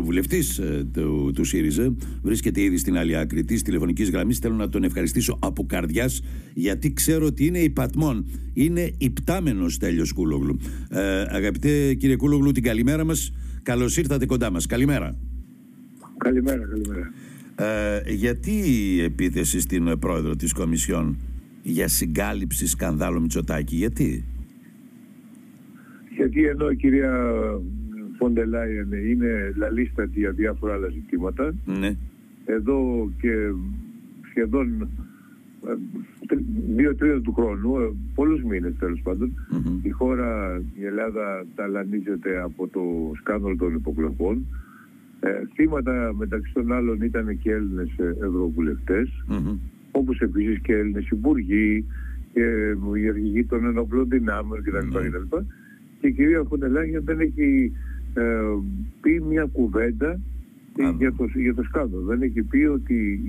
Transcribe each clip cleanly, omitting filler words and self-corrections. ευρωβουλευτής του ΣΥΡΙΖΑ, βρίσκεται ήδη στην άλλη άκρη της τηλεφωνικής γραμμής. Θέλω να τον ευχαριστήσω από καρδιάς, γιατί ξέρω ότι είναι υπατμόν. Είναι υπτάμενος Τέλειος Κούλογλου. Αγαπητέ κύριε Κούλογλου, την καλημέρα μας. Καλώς ήρθατε κοντά μας. Καλημέρα. Καλημέρα, καλημέρα. Γιατί η επίθεση στην πρόεδρο της Κομισιόν για συγκάλυψη σκανδάλου Μητσοτάκη, γιατί? Γιατί ενώ η κυρία φον ντερ Λάιεν είναι λαλίστατη για διάφορα άλλα ζητήματα, ναι, εδώ και σχεδόν 2/3 του χρόνου, πολλούς μήνες τέλος πάντων, η χώρα, η Ελλάδα, ταλανίζεται από το σκάνδαλο των υποκλοπών. Θύματα μεταξύ των άλλων ήταν και Έλληνες ευρωβουλευτές, όπως επίσης και Έλληνες υπουργοί, οι αρχηγοί των ενόπλων δυνάμεων κτλ. Και η κυρία φον ντερ Λάιεν δεν έχει πει μια κουβέντα για το σκάνδαλο. Δεν έχει πει ότι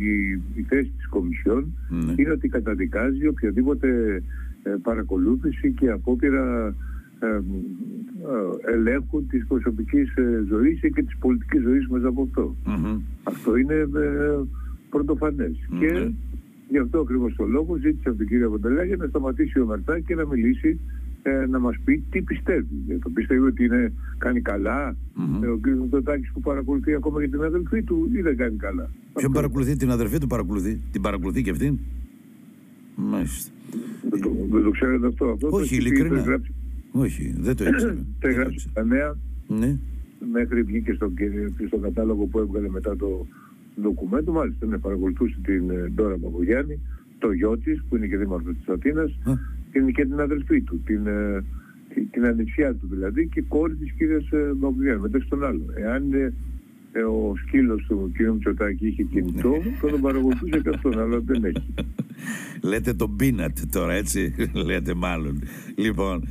η θέση της Κομισιόν είναι ότι καταδικάζει οποιαδήποτε παρακολούθηση και απόπειρα ελέγχου της προσωπικής ζωής και της πολιτικής ζωής μέσα από αυτό. Αυτό είναι πρωτοφανές. Και γι' αυτό ακριβώς το λόγο ζήτησε από την κυρία φον ντερ Λάιεν να σταματήσει ο Μαρτάκη και να μιλήσει, να μας πει τι πιστεύει. Το πιστεύει ότι είναι, κάνει καλά ο κ. Μητσοτάκης που παρακολουθεί ακόμα και την αδελφή του, ή δεν κάνει καλά? Ποιον παρακολουθεί? Την αδελφή του παρακολουθεί? Την παρακολουθεί και αυτήν? Μάλιστα. Δεν το ξέρετε αυτό? Όχι, ειλικρινά. Όχι, δεν το έξερα. Το έγραψε τα νέα, μέχρι βγήκε στον κατάλογο που έβγαλε μετά το ντοκουμέντο. Μάλιστα, παρακολουθούσε την Ντόρα Μπακογιάννη, το γιο της, που είναι και δήμαρχος της Αθήνας, και την αδελφή του, την ανιψιά του δηλαδή, και κόρη της κυρίας Μπακογιάννη, μεταξύ των άλλων. Εάν ο σκύλος του κ. Μητσοτάκη είχε κινητό, θα τον παρακολουθούσε και αυτόν, αλλά δεν έχει. Λέτε το πίνατ τώρα, έτσι, λέτε μάλλον. Λοιπόν,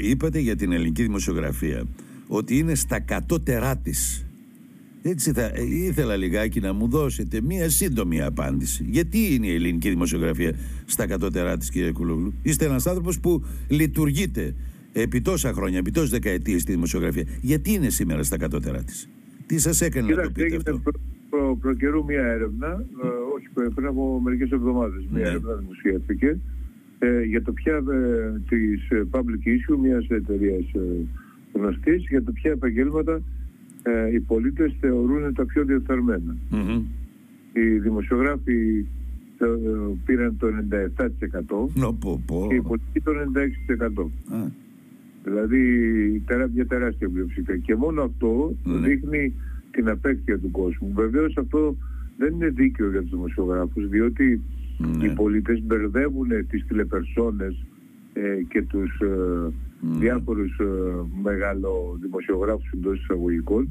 είπατε για την ελληνική δημοσιογραφία ότι είναι στα κατώτερά της. Έτσι, ήθελα λιγάκι να μου δώσετε μία σύντομη απάντηση. Γιατί είναι η ελληνική δημοσιογραφία στα κατώτερά της, κύριε Κούλογλου? Είστε ένας άνθρωπος που λειτουργείτε επί τόσα χρόνια, επί τόσες δεκαετίες στη δημοσιογραφία. Γιατί είναι σήμερα στα κατώτερά της? Τι σας έκανε να το πείτε αυτό? Προκαιρού μία έρευνα, όχι πριν από μερικές εβδομάδες, μία έρευνα δημοσιεύτηκε για το ποια της public issue, μιας εταιρείας γνωστής, για το ποια επαγγέλματα οι πολίτες θεωρούν τα πιο διεφθαρμένα. Οι δημοσιογράφοι πήραν το 97% και οι πολιτικοί το 96%. Δηλαδή μια τεράστια πλειοψηφία. Και μόνο αυτό δείχνει την απέκτεια του κόσμου. Βεβαίως αυτό δεν είναι δίκαιο για τους δημοσιογράφους, διότι οι πολίτες μπερδεύουν τις τηλεπερσόνες και τους διάφορους μεγάλο δημοσιογράφους εντός εισαγωγικών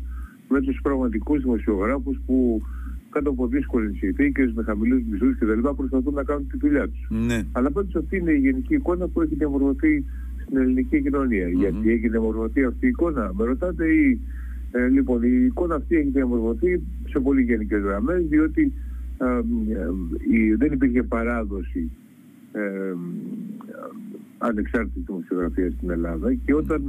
με τους πραγματικούς δημοσιογράφους που κάτω από δύσκολες συνθήκες, με χαμηλούς μισθούς κτλ. Προσπαθούν να κάνουν τη δουλειά τους. Αλλά πάντως αυτή είναι η γενική εικόνα που έχει διαμορφωθεί στην ελληνική κοινωνία. Γιατί έχει διαμορφωθεί αυτή η εικόνα, με ρωτάτε? Λοιπόν, η εικόνα αυτή έχει διαμορφωθεί σε πολύ γενικές γραμμές, διότι δεν υπήρχε παράδοση ανεξάρτητη δημοσιογραφία στην Ελλάδα, και όταν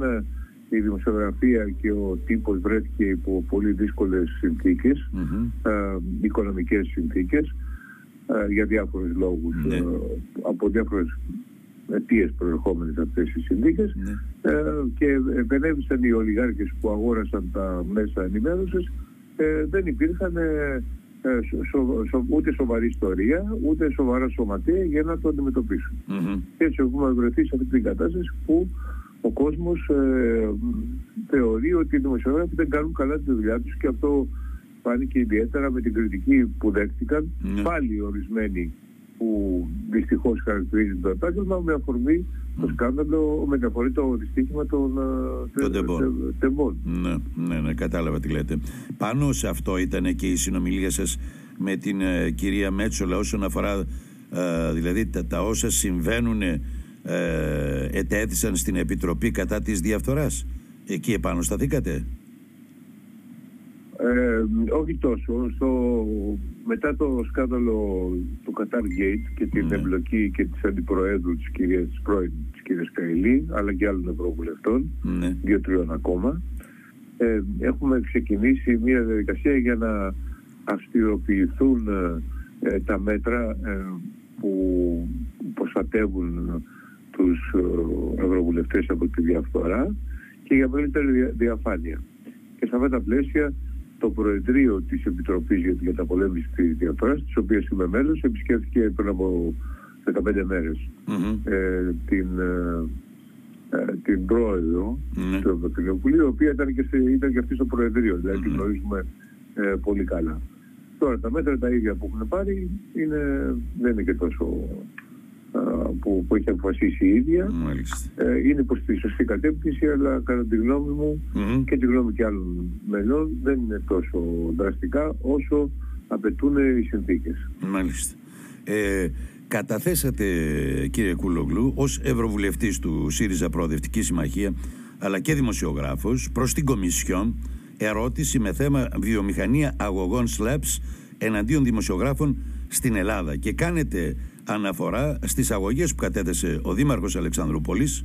η δημοσιογραφία και ο τύπος βρέθηκε υπό πολύ δύσκολες συνθήκες, οικονομικές συνθήκες, για διάφορους λόγους, από διάφορες αιτίες προερχόμενες αυτές οι συνθήκες, και επενέβησαν οι ολιγάρχες που αγόρασαν τα μέσα ενημέρωσης, δεν υπήρχαν ούτε σοβαρή ιστορία, ούτε σοβαρά σωματεία για να το αντιμετωπίσουν. Έτσι έχουμε βρεθεί σε αυτή την κατάσταση που ο κόσμος θεωρεί ότι οι δημοσιογράφοι δεν κάνουν καλά τη δουλειά τους, και αυτό φάνηκε ιδιαίτερα με την κριτική που δέχτηκαν πάλι ορισμένοι που δυστυχώς χαρακτηρίζουν το επάγγελμα, με αφορμή το σκάνδαλο, με αφορμή το δυστύχημα των τεμπών. Ναι, κατάλαβα τι λέτε. Πάνω σε αυτό ήταν και η συνομιλία σας με την κυρία Μέτσολα, όσον αφορά δηλαδή τα όσα συμβαίνουν, ετέθησαν στην Επιτροπή κατά της διαφθοράς. Εκεί επανασταθήκατε? Όχι τόσο. Μετά το σκάνδαλο του Qatar Gate και την εμπλοκή και της αντιπροέδρου της κυρίας Καϊλή, αλλά και άλλων ευρωβουλευτών, 2-3 ακόμα, έχουμε ξεκινήσει μια διαδικασία για να αυστηροποιηθούν τα μέτρα που προστατεύουν τους ευρωβουλευτές από τη διαφθορά και για μεγαλύτερη διαφάνεια. Και σε αυτά τα πλαίσια το Προεδρείο της Επιτροπής για την Καταπολέμηση της Διαφθοράς, της οποίας είμαι μέλος, επισκέφθηκε πριν από 15 μέρες την πρόεδρο του Ευρωκοινοβουλίου, η οποία ήταν και αυτή στο Προεδρείο, δηλαδή την γνωρίζουμε πολύ καλά. Τώρα τα μέτρα τα ίδια που έχουν πάρει δεν είναι και τόσο που έχει αποφασίσει η ίδια. Είναι προς τη σωστή κατεύθυνση, αλλά κατά τη γνώμη μου και τη γνώμη και άλλων μελών δεν είναι τόσο δραστικά όσο απαιτούν οι συνθήκες. Μάλιστα. Καταθέσατε, κύριε Κούλογλου, ως ευρωβουλευτής του ΣΥΡΙΖΑ Προοδευτική Συμμαχία, αλλά και δημοσιογράφος, προς την Κομισιόν ερώτηση με θέμα βιομηχανία αγωγών ΣΛΑΠ εναντίον δημοσιογράφων στην Ελλάδα, και κάνετε αναφορά στις αγωγές που κατέθεσε ο Δήμαρχος Αλεξανδρούπολης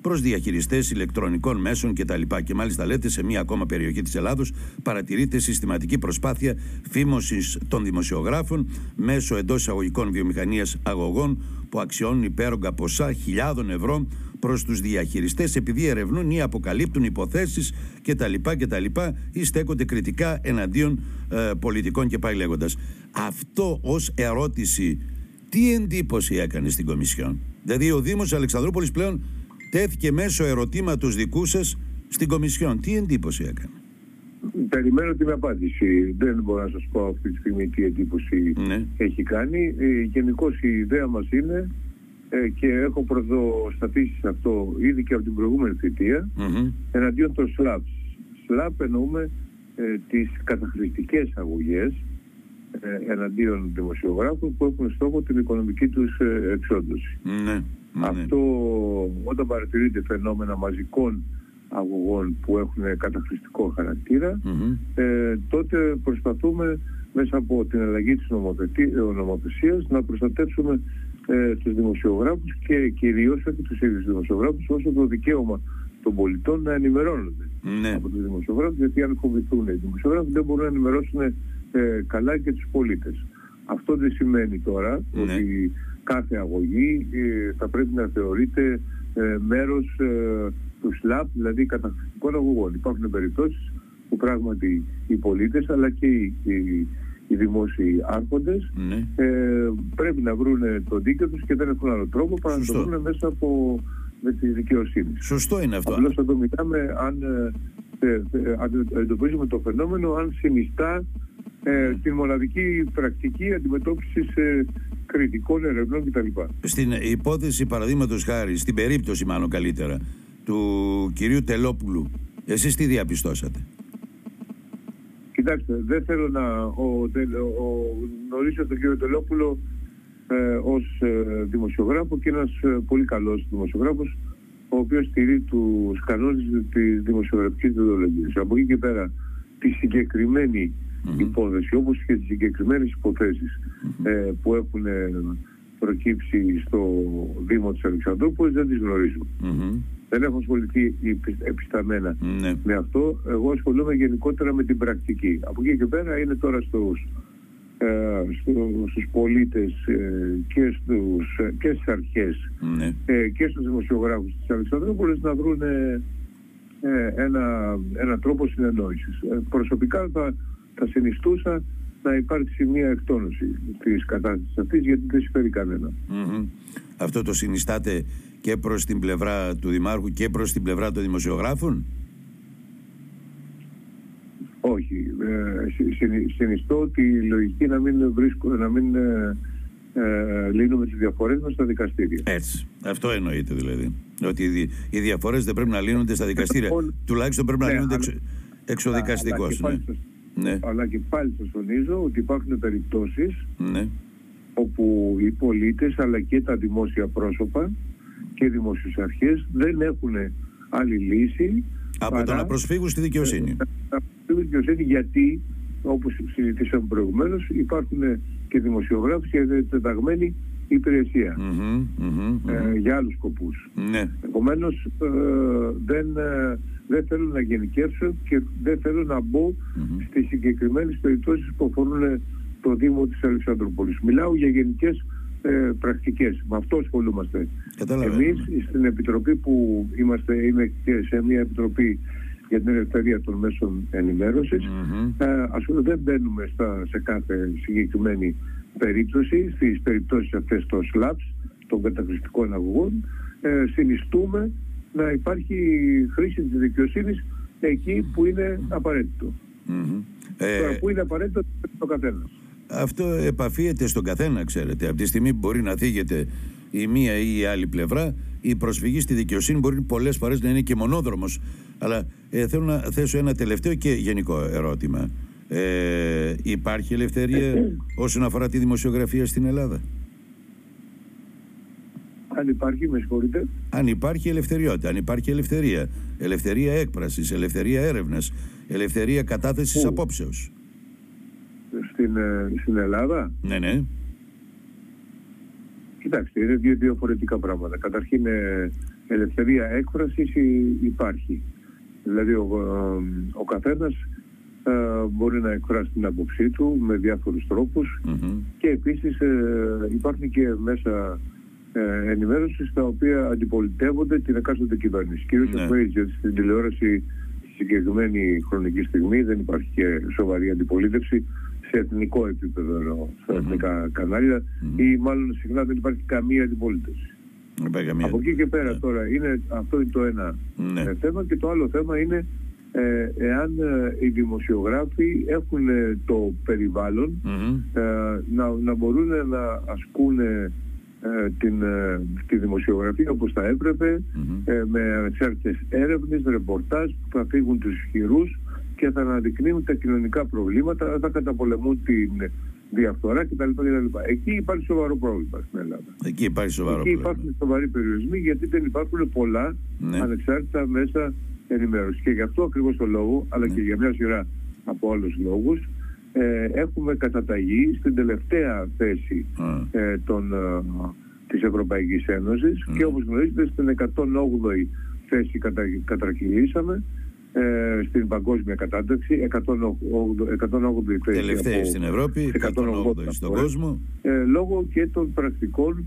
προς διαχειριστές ηλεκτρονικών μέσων κτλ. Και μάλιστα λέτε, σε μία ακόμα περιοχή της Ελλάδος παρατηρείται συστηματική προσπάθεια φήμωσης των δημοσιογράφων μέσω εντός εισαγωγικών βιομηχανίας αγωγών που αξιώνουν υπέρογκα ποσά χιλιάδων ευρώ προς τους διαχειριστές, επειδή ερευνούν ή αποκαλύπτουν υποθέσεις κτλ. Ή στέκονται κριτικά εναντίον πολιτικών και πάει λέγοντας. Αυτό ως ερώτηση, τι εντύπωση έκανε στην Κομισιόν? Δηλαδή ο Δήμος Αλεξανδρούπολης πλέον τέθηκε μέσω ερωτήματος δικού σας στην Κομισιόν. Τι εντύπωση έκανε? Περιμένω την απάντηση. Δεν μπορώ να σας πω αυτή τη στιγμή τι εντύπωση έχει κάνει. Γενικώς η ιδέα μας είναι, και έχω πρωτοστατήσει σε αυτό ήδη και από την προηγούμενη θητεία, εναντίον των ΣΛΑΠ. ΣΛΑΠ εννοούμε τις καταχρηστικές αγωγές εναντίον δημοσιογράφων που έχουν στόχο την οικονομική τους εξόντωση. Αυτό, όταν παρατηρείται φαινόμενα μαζικών αγωγών που έχουν καταχρηστικό χαρακτήρα, τότε προσπαθούμε μέσα από την αλλαγή της νομοθεσίας να προστατεύσουμε τους δημοσιογράφους και κυρίως όχι τους ίδιους δημοσιογράφους, όσο το δικαίωμα των πολιτών να ενημερώνονται από τους δημοσιογράφους, γιατί αν φοβηθούν οι δημοσιογράφοι δεν μπορούν να ενημερώσουν καλά και τους πολίτες. Αυτό δεν σημαίνει τώρα ότι κάθε αγωγή θα πρέπει να θεωρείται μέρος του ΣΛΑΠ, δηλαδή καταχρηστικών αγωγών. Υπάρχουν περιπτώσεις που πράγματι οι πολίτες αλλά και οι δημόσιοι άρχοντες πρέπει να βρουν το δίκαιο τους και δεν έχουν άλλο τρόπο παρά να το βρουν μέσα από τη δικαιοσύνη. Σωστό είναι αυτό. Απλώς θα το μιλάμε αν εντοπίζουμε το φαινόμενο, αν συνιστά την μοναδική πρακτική αντιμετώπισης κριτικών ερευνών κτλ. Στην υπόθεση, παραδείγματος χάρη, στην περίπτωση μάλλον καλύτερα, του κυρίου Τελόπουλου, εσείς τι διαπιστώσατε? Κοιτάξτε, δεν θέλω να γνωρίσω τον κύριο Τελόπουλο ως δημοσιογράφο, και ένας πολύ καλός δημοσιογράφος, ο οποίος στηρεί τους κανόνες της δημοσιογραφικής διδολογίας. Από εκεί και πέρα, τη συγκεκριμένη υπόθεση, όπως και τις συγκεκριμένες υποθέσεις που έχουν προκύψει στο Δήμο της Αλεξανδρούπολης, δεν τις γνωρίζω. Δεν έχω ασχοληθεί επισταμμένα με αυτό. Εγώ ασχολούμαι γενικότερα με την πρακτική. Από εκεί και πέρα είναι τώρα στους πολίτες και στις αρχές και στους δημοσιογράφους της Αλεξανδρούπολης να βρουν ένα τρόπο συνεννόησης. Προσωπικά θα συνιστούσα να υπάρξει μια εκτόνωση της κατάστασης αυτής, γιατί δεν συμφέρει κανένα. Αυτό το συνιστάτε και προς την πλευρά του Δημάρχου και προς την πλευρά των δημοσιογράφων? Όχι. Συνιστώ ότι η λογική να μην λύνουμε τις διαφορές μας στα δικαστήρια. Έτσι. Αυτό εννοείται δηλαδή. Ότι οι διαφορές δεν πρέπει να λύνονται στα δικαστήρια. Τουλάχιστον πρέπει να λύνονται εξοδικαστικώς. Αλλά και πάλι σας τονίζω ότι υπάρχουν περιπτώσεις όπου οι πολίτες αλλά και τα δημόσια πρόσωπα και οι δημόσιες αρχές δεν έχουν άλλη λύση από το να προσφύγουν στη δικαιοσύνη. Γιατί, όπως συζητήσαμε προηγουμένως, υπάρχουν και δημοσιογράφοι και τεταγμένη υπηρεσία για άλλους σκοπούς. Επομένως, δεν Δεν θέλω να γενικεύσω και δεν θέλω να μπω στις συγκεκριμένες περιπτώσεις που αφορούν το Δήμο της Αλεξανδρούπολης. Μιλάω για γενικές πρακτικές. Με αυτό ασχολούμαστε. Εμείς στην Επιτροπή που είμαστε, είμαι και σε μια Επιτροπή για την Ελευθερία των Μέσων Ενημέρωσης, δεν μπαίνουμε σε κάθε συγκεκριμένη περίπτωση, στις περιπτώσεις αυτές των ΣΛΑΠ, των καταχρηστικών αγωγών. Συνιστούμε να υπάρχει χρήση της δικαιοσύνης εκεί που είναι απαραίτητο. Τώρα, που είναι απαραίτητο το καθένα. Αυτό επαφίεται στον καθένα, ξέρετε. Από τη στιγμή που μπορεί να θίγεται η μία ή η άλλη πλευρά, η προσφυγή στη δικαιοσύνη μπορεί πολλές φορές να είναι και μονόδρομος. Αλλά θέλω να θέσω ένα τελευταίο και γενικό ερώτημα. Υπάρχει ελευθερία όσον αφορά τη δημοσιογραφία στην Ελλάδα? Αν υπάρχει, με συγχωρείτε. Αν υπάρχει ελευθεριότητα, αν υπάρχει ελευθερία. Ελευθερία έκφρασης, ελευθερία έρευνας, ελευθερία κατάθεσης απόψεως. Στην Ελλάδα. Ναι, ναι. Κοιτάξτε, είναι δύο διαφορετικά πράγματα. Καταρχήν, ελευθερία έκφρασης υπάρχει. Δηλαδή, ο καθένας μπορεί να εκφράσει την άποψή του με διάφορους τρόπους και επίσης υπάρχουν και μέσα ενημέρωσης τα οποία αντιπολιτεύονται την εκάστοτε κυβέρνηση. Κυρίως στην τηλεόραση στη συγκεκριμένη χρονική στιγμή δεν υπάρχει και σοβαρή αντιπολίτευση σε εθνικό επίπεδο, στα εθνικά κανάλια, ή μάλλον συχνά δεν υπάρχει καμία αντιπολίτευση. Από εκεί και πέρα τώρα είναι, αυτό είναι το ένα θέμα, και το άλλο θέμα είναι εάν οι δημοσιογράφοι έχουν το περιβάλλον να μπορούν να ασκούν τη δημοσιογραφία όπως θα έπρεπε, με ανεξάρτητες έρευνες, ρεπορτάζ που θα φύγουν τους ισχυρούς και θα αναδεικνύουν τα κοινωνικά προβλήματα, θα καταπολεμούν την διαφθορά κτλ. Εκεί υπάρχει σοβαρό πρόβλημα στην Ελλάδα. Εκεί υπάρχουν σοβαροί περιορισμοί, γιατί δεν υπάρχουν πολλά ανεξάρτητα μέσα ενημέρωση. Και γι' αυτό ακριβώς το λόγο, αλλά και για μια σειρά από άλλους λόγους, έχουμε καταταγεί στην τελευταία θέση της Ευρωπαϊκής Ένωσης και όπως γνωρίζετε στην 108η θέση κατρακυλήσαμε στην παγκόσμια κατάταξη, 108η θέση. Τελευταία στην Ευρώπη, 108η στον κόσμο. Λόγω και των πρακτικών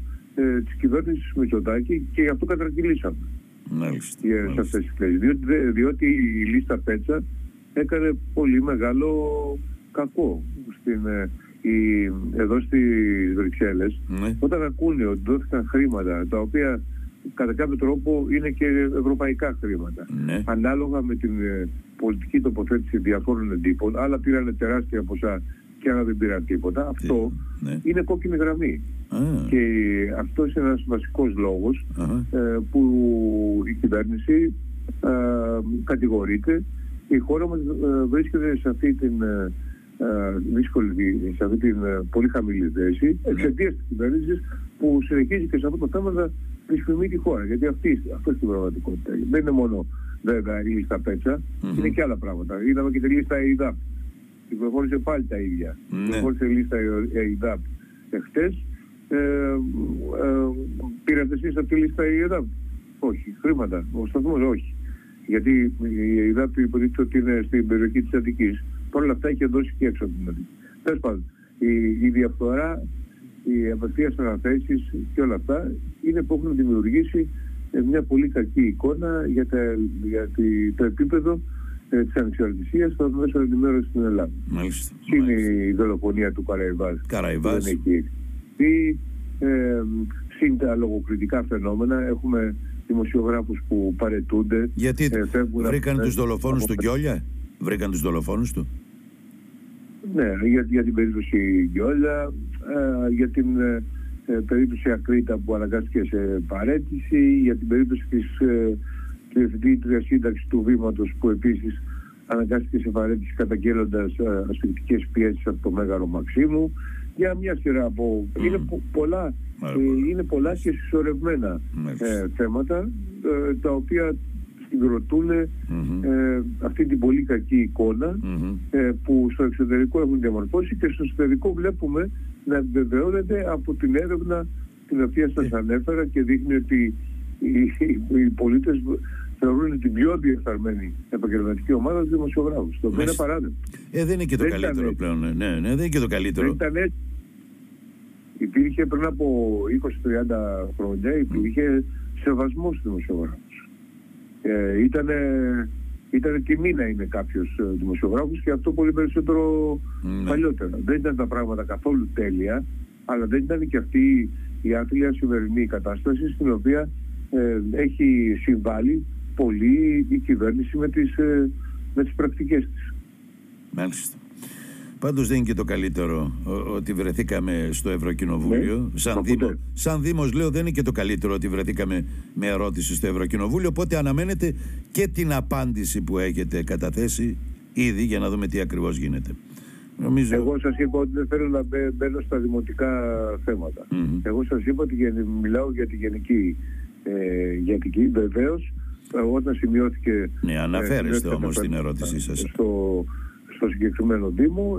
της κυβέρνησης Μητσοτάκη, και γι' αυτό κατρακυλήσαμε σε αυτές τις θέσεις. Διότι η λίστα Πέτσα έκανε πολύ μεγάλο κακό εδώ στις Βρυξέλλες, όταν ακούνε ότι δόθηκαν χρήματα τα οποία κατά κάποιο τρόπο είναι και ευρωπαϊκά χρήματα, ανάλογα με την πολιτική τοποθέτηση διαφόρων εντύπων, άλλα πήραν τεράστια ποσά και άλλα δεν πήραν τίποτα. Αυτό είναι κόκκινη γραμμή. Και αυτό είναι ένας βασικός λόγος που η κυβέρνηση κατηγορείται. Η χώρα μας βρίσκεται σε αυτή την δύσκολη, σε αυτή την πολύ χαμηλή θέση, εξαιτίας της κυβέρνησης που συνεχίζει και σε αυτό το θέμα να δυσφημεί τη χώρα. Γιατί αυτό είναι η πραγματικότητα. Δεν είναι μόνο βέβαια η λίστα Πέτσα, είναι και άλλα πράγματα. Είδαμε και τη λίστα ΕΙΔΑΠ. Κυκλοφόρησε πάλι τα ίδια. Κυκλοφόρησε η λίστα ΕΙΔΑΠ εχθές. Πήρατε εσείς από τη λίστα ΕΙΔΑΠ? Όχι. Χρήματα. Ο σταθμός όχι. Γιατί η ΕΙΔΑΠ υποτίθεται ότι είναι στην περιοχή της Αττικής. Παρ' όλα αυτά έχει δώσει και έξω από την Αττική. Τέλος πάντων, η διαφθορά, οι απευθείας αναθέσεις και όλα αυτά είναι που έχουν δημιουργήσει μια πολύ κακή εικόνα για το επίπεδο της ανεξαρτησίας των μέσων ενημέρωσης στην Ελλάδα. Είναι η δολοφονία του Καραϊβάζ. Δεν έχει εξηγηθεί. Συν τα λογοκριτικά φαινόμενα, έχουμε δημοσιογράφους που παρετούνται. Γιατί βρήκαν τους δολοφόνους του Κιόλια? Βρήκαν τους δολοφόνους του? Ναι, για την περίπτωση Κιόλια, για την περίπτωση Ακρίτα που αναγκάστηκε σε παρέτηση, για την περίπτωση του διευθυντή σύνταξης του Βήματος που επίσης αναγκάστηκε σε παρέτηση καταγγέλλοντας ασφυκτικές πιέσεις από το Μέγαρο Μαξίμου, για μια σειρά από... Είναι πολλά και συσσωρευμένα θέματα τα οποία συγκροτούν αυτή την πολύ κακή εικόνα που στο εξωτερικό έχουν διαμορφώσει και στο εσωτερικό βλέπουμε να επιβεβαιώνεται από την έρευνα την οποία σας ανέφερα και δείχνει ότι οι πολίτες θεωρούν την πιο διεφθαρμένη επαγγελματική ομάδα του δημοσιογράφου. Το οποίο είναι παράδειγμα. Δεν είναι και το καλύτερο πλέον. Ναι, δεν είναι και το καλύτερο. Υπήρχε πριν από 20-30 χρόνια, υπήρχε σεβασμός στους δημοσιογράφους. Ήταν τιμή να είναι κάποιος δημοσιογράφος και αυτό πολύ περισσότερο παλιότερα. Δεν ήταν τα πράγματα καθόλου τέλεια, αλλά δεν ήταν και αυτή η άθλια σημερινή κατάσταση στην οποία έχει συμβάλει πολύ η κυβέρνηση με τις πρακτικές της. Μάλιστα. Πάντως δεν είναι και το καλύτερο ότι βρεθήκαμε στο Ευρωκοινοβούλιο. Σαν Δήμος λέω δεν είναι και το καλύτερο ότι βρεθήκαμε με ερώτηση στο Ευρωκοινοβούλιο. Οπότε αναμένετε και την απάντηση που έχετε καταθέσει ήδη για να δούμε τι ακριβώς γίνεται. Νομίζω... Εγώ σας είπα ότι δεν θέλω να μπαίνω στα δημοτικά θέματα. Εγώ σας είπα ότι μιλάω για τη γενική. Βεβαίως όταν σημειώθηκε... Ναι, αναφέρεστε όμως στην ερώτησή σας. Στο συγκεκριμένο Δήμο,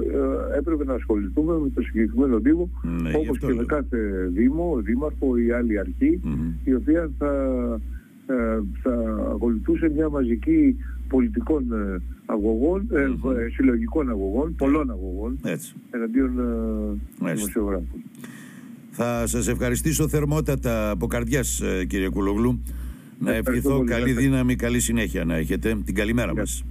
έπρεπε να ασχοληθούμε με το συγκεκριμένο Δήμο, ναι, όπως και με κάθε Δήμο, Δήμαρχο ή άλλη αρχή, η οποία θα ακολουθούσε μια μαζική πολιτικών αγωγών, συλλογικών αγωγών, πολλών αγωγών, εναντίον δημοσιογράφων. Θα σας ευχαριστήσω θερμότατα από καρδιάς, κύριε Κούλογλου. Να ευχηθώ καλή δύναμη, καλή συνέχεια να έχετε. Την καλημέρα μας.